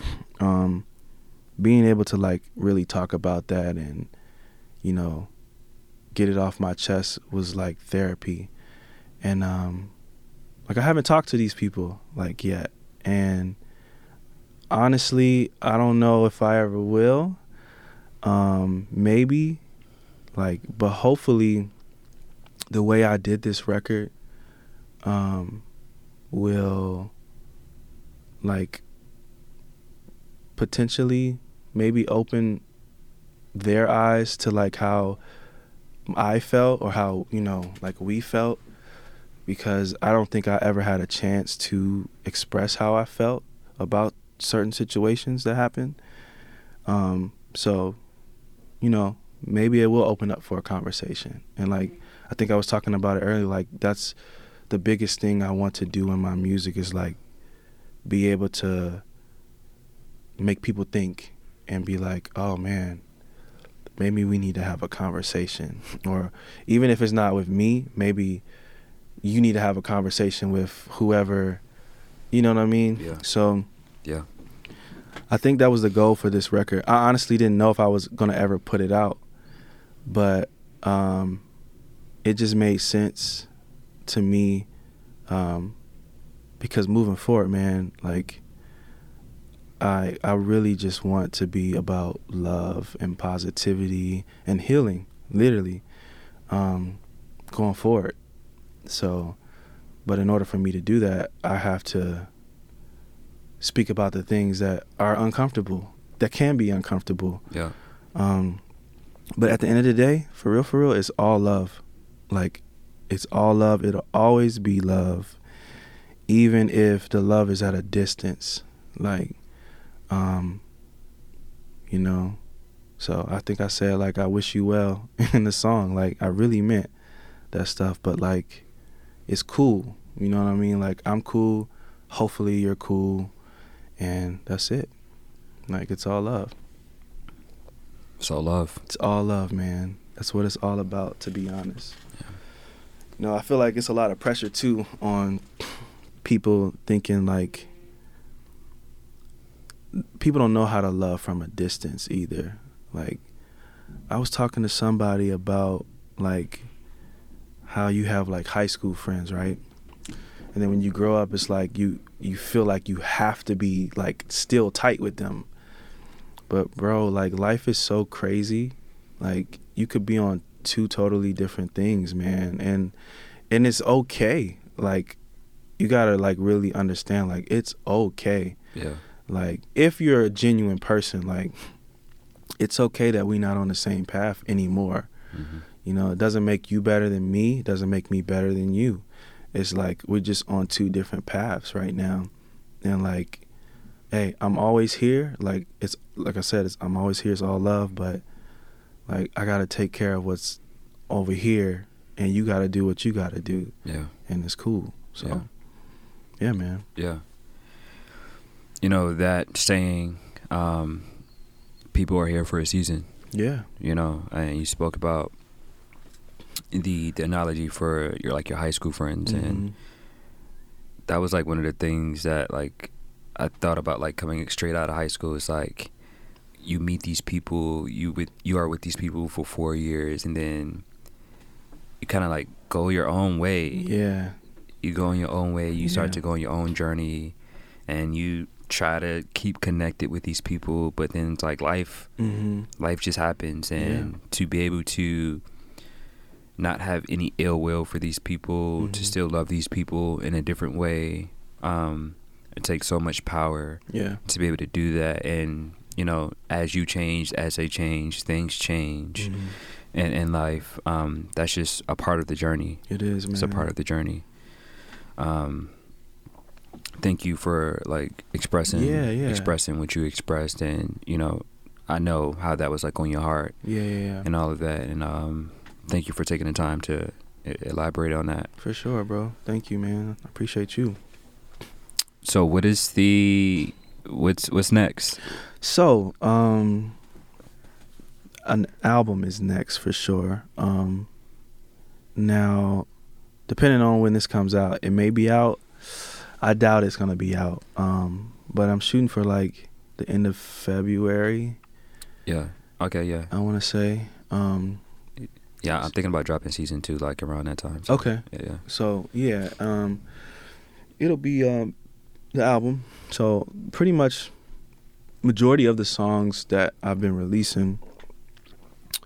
being able to like really talk about that and, you know, get it off my chest was like therapy. And like I haven't talked to these people like yet, and honestly I don't know if I ever will. Maybe like, but hopefully the way I did this record will like potentially maybe open their eyes to like how I felt or how, you know, like we felt, because I don't think I ever had a chance to express how I felt about certain situations that happened. So, you know, maybe it will open up for a conversation. And like, I think I was talking about it earlier, like that's the biggest thing I want to do in my music is like be able to make people think and be like, oh man, maybe we need to have a conversation. Or even if it's not with me, maybe you need to have a conversation with whoever, you know what I mean? Yeah. So yeah, I think that was the goal for this record. I honestly didn't know if I was gonna ever put it out, but it just made sense to me, because moving forward, man, like I really just want to be about love and positivity and healing, literally, going forward. So, but in order for me to do that, I have to speak about the things that are uncomfortable, that can be uncomfortable. Yeah. But at the end of the day, for real, it's all love. Like, it's all love. It'll always be love, even if the love is at a distance. Like, you know, so I think I said, like, I wish you well in the song. Like, I really meant that stuff, but, like, it's cool. You know what I mean? Like, I'm cool. Hopefully you're cool. And that's it. Like, it's all love. It's all love. It's all love, man. That's what it's all about, to be honest. Yeah. You know, I feel like it's a lot of pressure, too, on people thinking, like, people don't know how to love from a distance either. Like, I was talking to somebody about, like, how you have, like, high school friends, right? And then when you grow up, it's like you feel like you have to be, like, still tight with them. But, bro, like, life is so crazy. Like, you could be on two totally different things, man. And it's okay. Like, you got to, like, really understand, like, it's okay. Yeah. Like, if you're a genuine person, like, it's okay that we're not on the same path anymore. Mm-hmm. You know, it doesn't make you better than me. It doesn't make me better than you. It's like we're just on two different paths right now. And, like, hey, I'm always here. Like, it's like I said, I'm always here. It's all love. But, like, I got to take care of what's over here, and you got to do what you got to do. Yeah. And it's cool. So, yeah man. Yeah. You know, that saying, people are here for a season. Yeah. You know, and you spoke about the analogy for your high school friends. Mm-hmm. And that was, like, one of the things that, like, I thought about, like, coming straight out of high school. It's like you meet these people, you are with these people for 4 years, and then you kind of, like, go your own way. Yeah. You go on your own way. You start to go on your own journey, and you try to keep connected with these people, but then it's like life. Mm-hmm. Life just happens, and to be able to not have any ill will for these people, to still love these people in a different way, it takes so much power to be able to do that. And, you know, as you change, as they change, things change in life. That's just a part of the journey. It is, man. It's a part of the journey. Thank you for, like, expressing expressing what you expressed, and, you know, I know how that was, like, on your heart and all of that. And thank you for taking the time to elaborate on that. For sure, bro. Thank you, man. I appreciate you. So what's next? So an album is next for sure. Now, depending on when this comes out, it may be out. I doubt it's gonna be out. But I'm shooting for, like, the end of February. Yeah. Okay, yeah. I want to say. Yeah, I'm thinking about dropping season 2 like around that time. So, okay. Yeah. So, yeah, it'll be the album. So, pretty much majority of the songs that I've been releasing,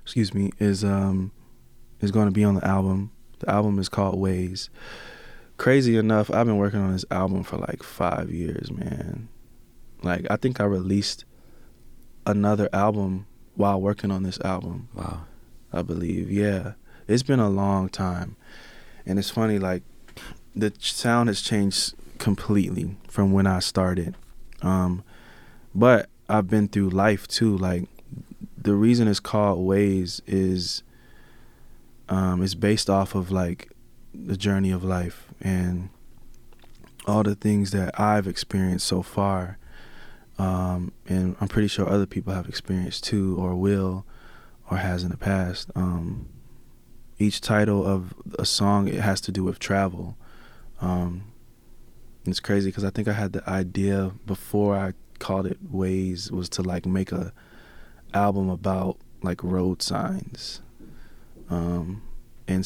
excuse me, is going to be on the album. The album is called Waze. Crazy enough, I've been working on this album for like 5 years, man. Like, I think I released another album while working on this album. Wow. I believe, yeah. It's been a long time. And it's funny, like, the sound has changed completely from when I started. But I've been through life, too. Like, the reason it's called Waze is it's based off of, like, the journey of life and all the things that I've experienced so far. And I'm pretty sure other people have experienced, too, or will, or has in the past. Each title of a song, it has to do with travel. It's crazy because I think I had the idea before I called it Waze was to like make a album about like road signs. And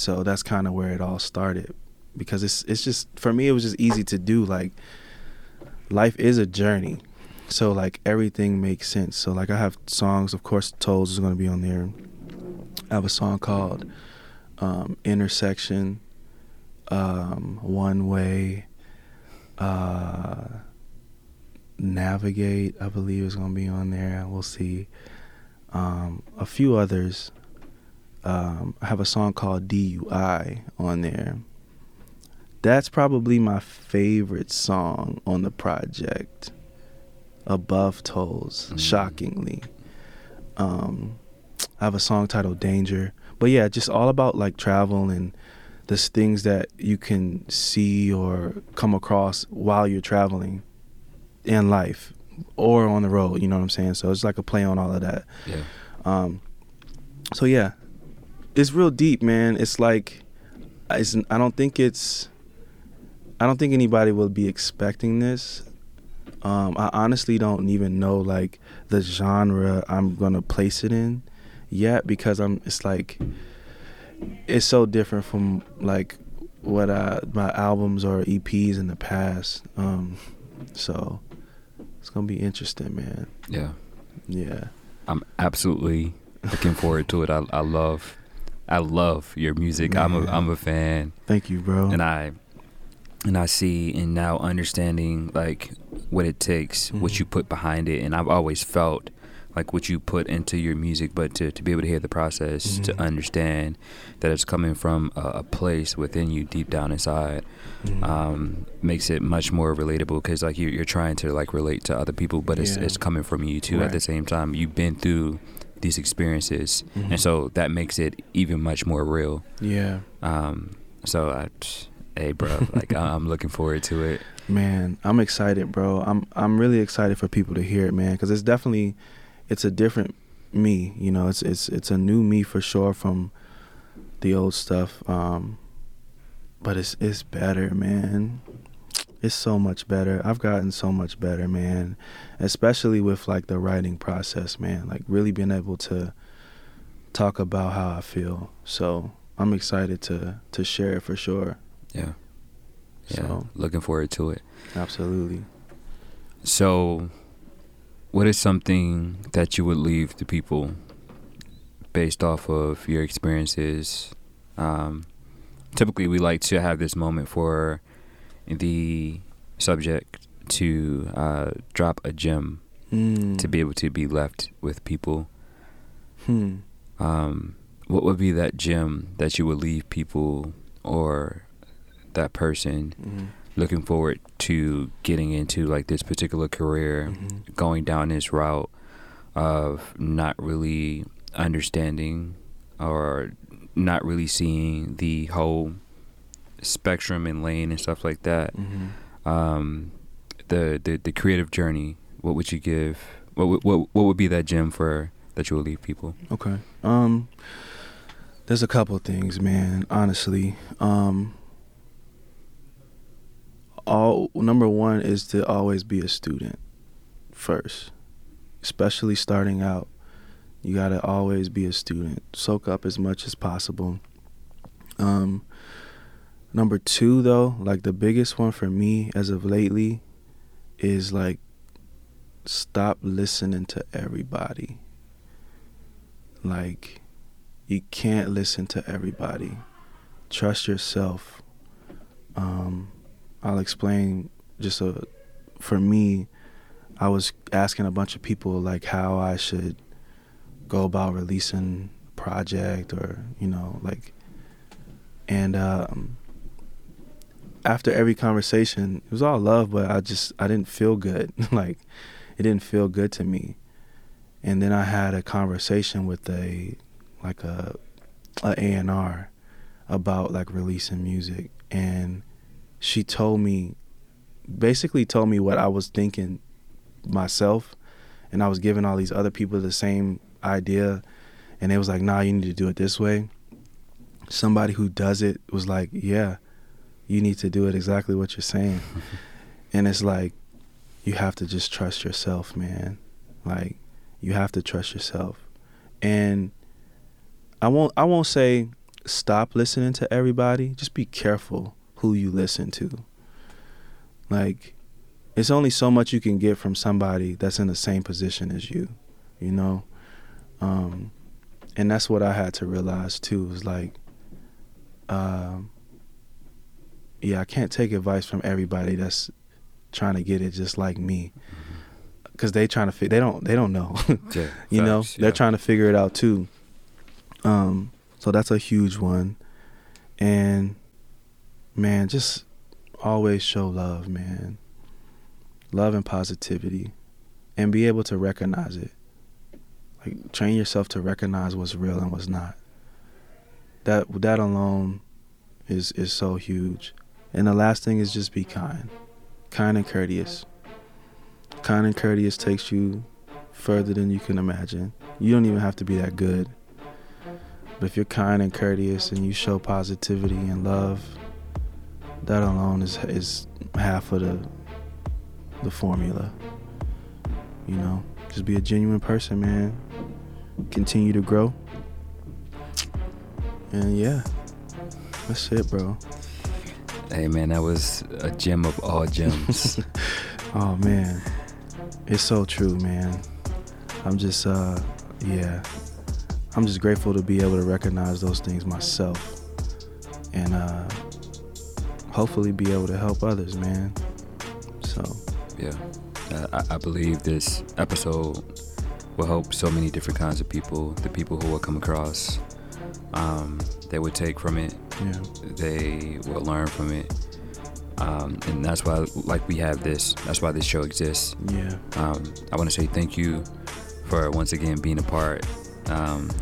so that's kind of where it all started, because it's just, for me, it was just easy to do. Like, life is a journey. So, like, everything makes sense. So, like, I have songs, of course, Tolls is going to be on there. I have a song called Intersection, One Way, Navigate, I believe, is going to be on there. We'll see. A few others. I have a song called DUI on there. That's probably my favorite song on the project. Above Tolls, shockingly. I have a song titled Danger. But yeah, just all about like travel and this things that you can see or come across while you're traveling in life or on the road, you know what I'm saying? So it's like a play on all of that. Yeah. So yeah, it's real deep, man. It's like, I don't think anybody will be expecting this. I honestly don't even know like the genre I'm gonna place it in yet, because it's like, it's so different from like what my albums or EPs in the past. So it's gonna be interesting, man. Yeah. Yeah. I'm absolutely looking forward to it. I love your music. Man. I'm a fan. Thank you, bro. And I see, and now understanding like what it takes, what you put behind it. And I've always felt like what you put into your music, but to be able to hear the process, to understand that it's coming from a place within you deep down inside, makes it much more relatable, because like you're trying to like relate to other people, but it's coming from you too. Right. At the same time, you've been through these experiences, and so that makes it even much more real. Yeah. Hey, bro, like I'm looking forward to it. Man, I'm excited, bro. I'm really excited for people to hear it, man, because it's definitely, it's a different me, you know. It's a new me for sure from the old stuff, but it's better, man. It's so much better. I've gotten so much better, man, especially with like the writing process, man, like really being able to talk about how I feel. So I'm excited to share it for sure. Yeah. So, looking forward to it. Absolutely. So, what is something that you would leave to people based off of your experiences? Typically, we like to have this moment for the subject to drop a gem to be able to be left with people. What would be that gem that you would leave people or that person looking forward to getting into like this particular career, going down this route of not really understanding or not really seeing the whole spectrum and lane and stuff like that? The creative journey, what would you give? What would be that gem for that you would leave people? Okay. There's a couple things, man, honestly. Number one is to always be a student first. especially starting out, you got to always be a student. Soak up as much as possible. Number two, though, like the biggest one for me as of lately is like stop listening to everybody. Like you can't listen to everybody. Trust yourself. I'll explain just for me, I was asking a bunch of people like how I should go about releasing a project or, you know, like, and after every conversation, it was all love, but I didn't feel good. Like, it didn't feel good to me. And then I had a conversation with a A&R about like releasing music, and she basically told me what I was thinking myself, and I was giving all these other people the same idea, and it was like, nah, you need to do it this way. Somebody who does it was like, yeah, you need to do it exactly what you're saying. And it's like, you have to just trust yourself, man. Like, you have to trust yourself. And I won't say stop listening to everybody. Just be careful who you listen to. Like, it's only so much you can get from somebody that's in the same position as you, you know? And that's what I had to realize too, was like, I can't take advice from everybody that's trying to get it just like me. Mm-hmm. Cause they don't know, yeah, you know, yeah. They're trying to figure it out too. So that's a huge one. And man, just always show love, man. Love and positivity, and be able to recognize it. Like, train yourself to recognize what's real and what's not. That alone is so huge. And the last thing is just be kind and courteous. Kind and courteous takes you further than you can imagine. You don't even have to be that good. But if you're kind and courteous and you show positivity and love, that alone is half of the formula. You know, just be a genuine person, man. Continue to grow. And yeah, that's it, bro. Hey man, that was a gem of all gems. Oh man, it's so true, man. I'm just grateful to be able to recognize those things myself, and hopefully be able to help others, man. So yeah, I believe this episode will help so many different kinds of people. The people who will come across, they will take from it. Yeah. They will learn from it. And that's why, like, we have this. That's why this show exists. Yeah. I want to say thank you for once again being a part,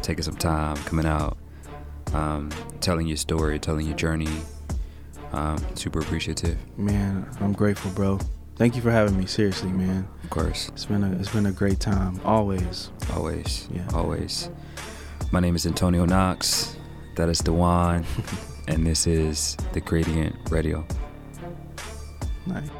taking some time, coming out, telling your story, telling your journey. Super appreciative. Man, I'm grateful, bro. Thank you for having me. Seriously, man. Of course. It's been a great time. Always. Always. Yeah. Always. My name is Antonio Knox. That is Dewon. And this is the Gradient Radio. Nice.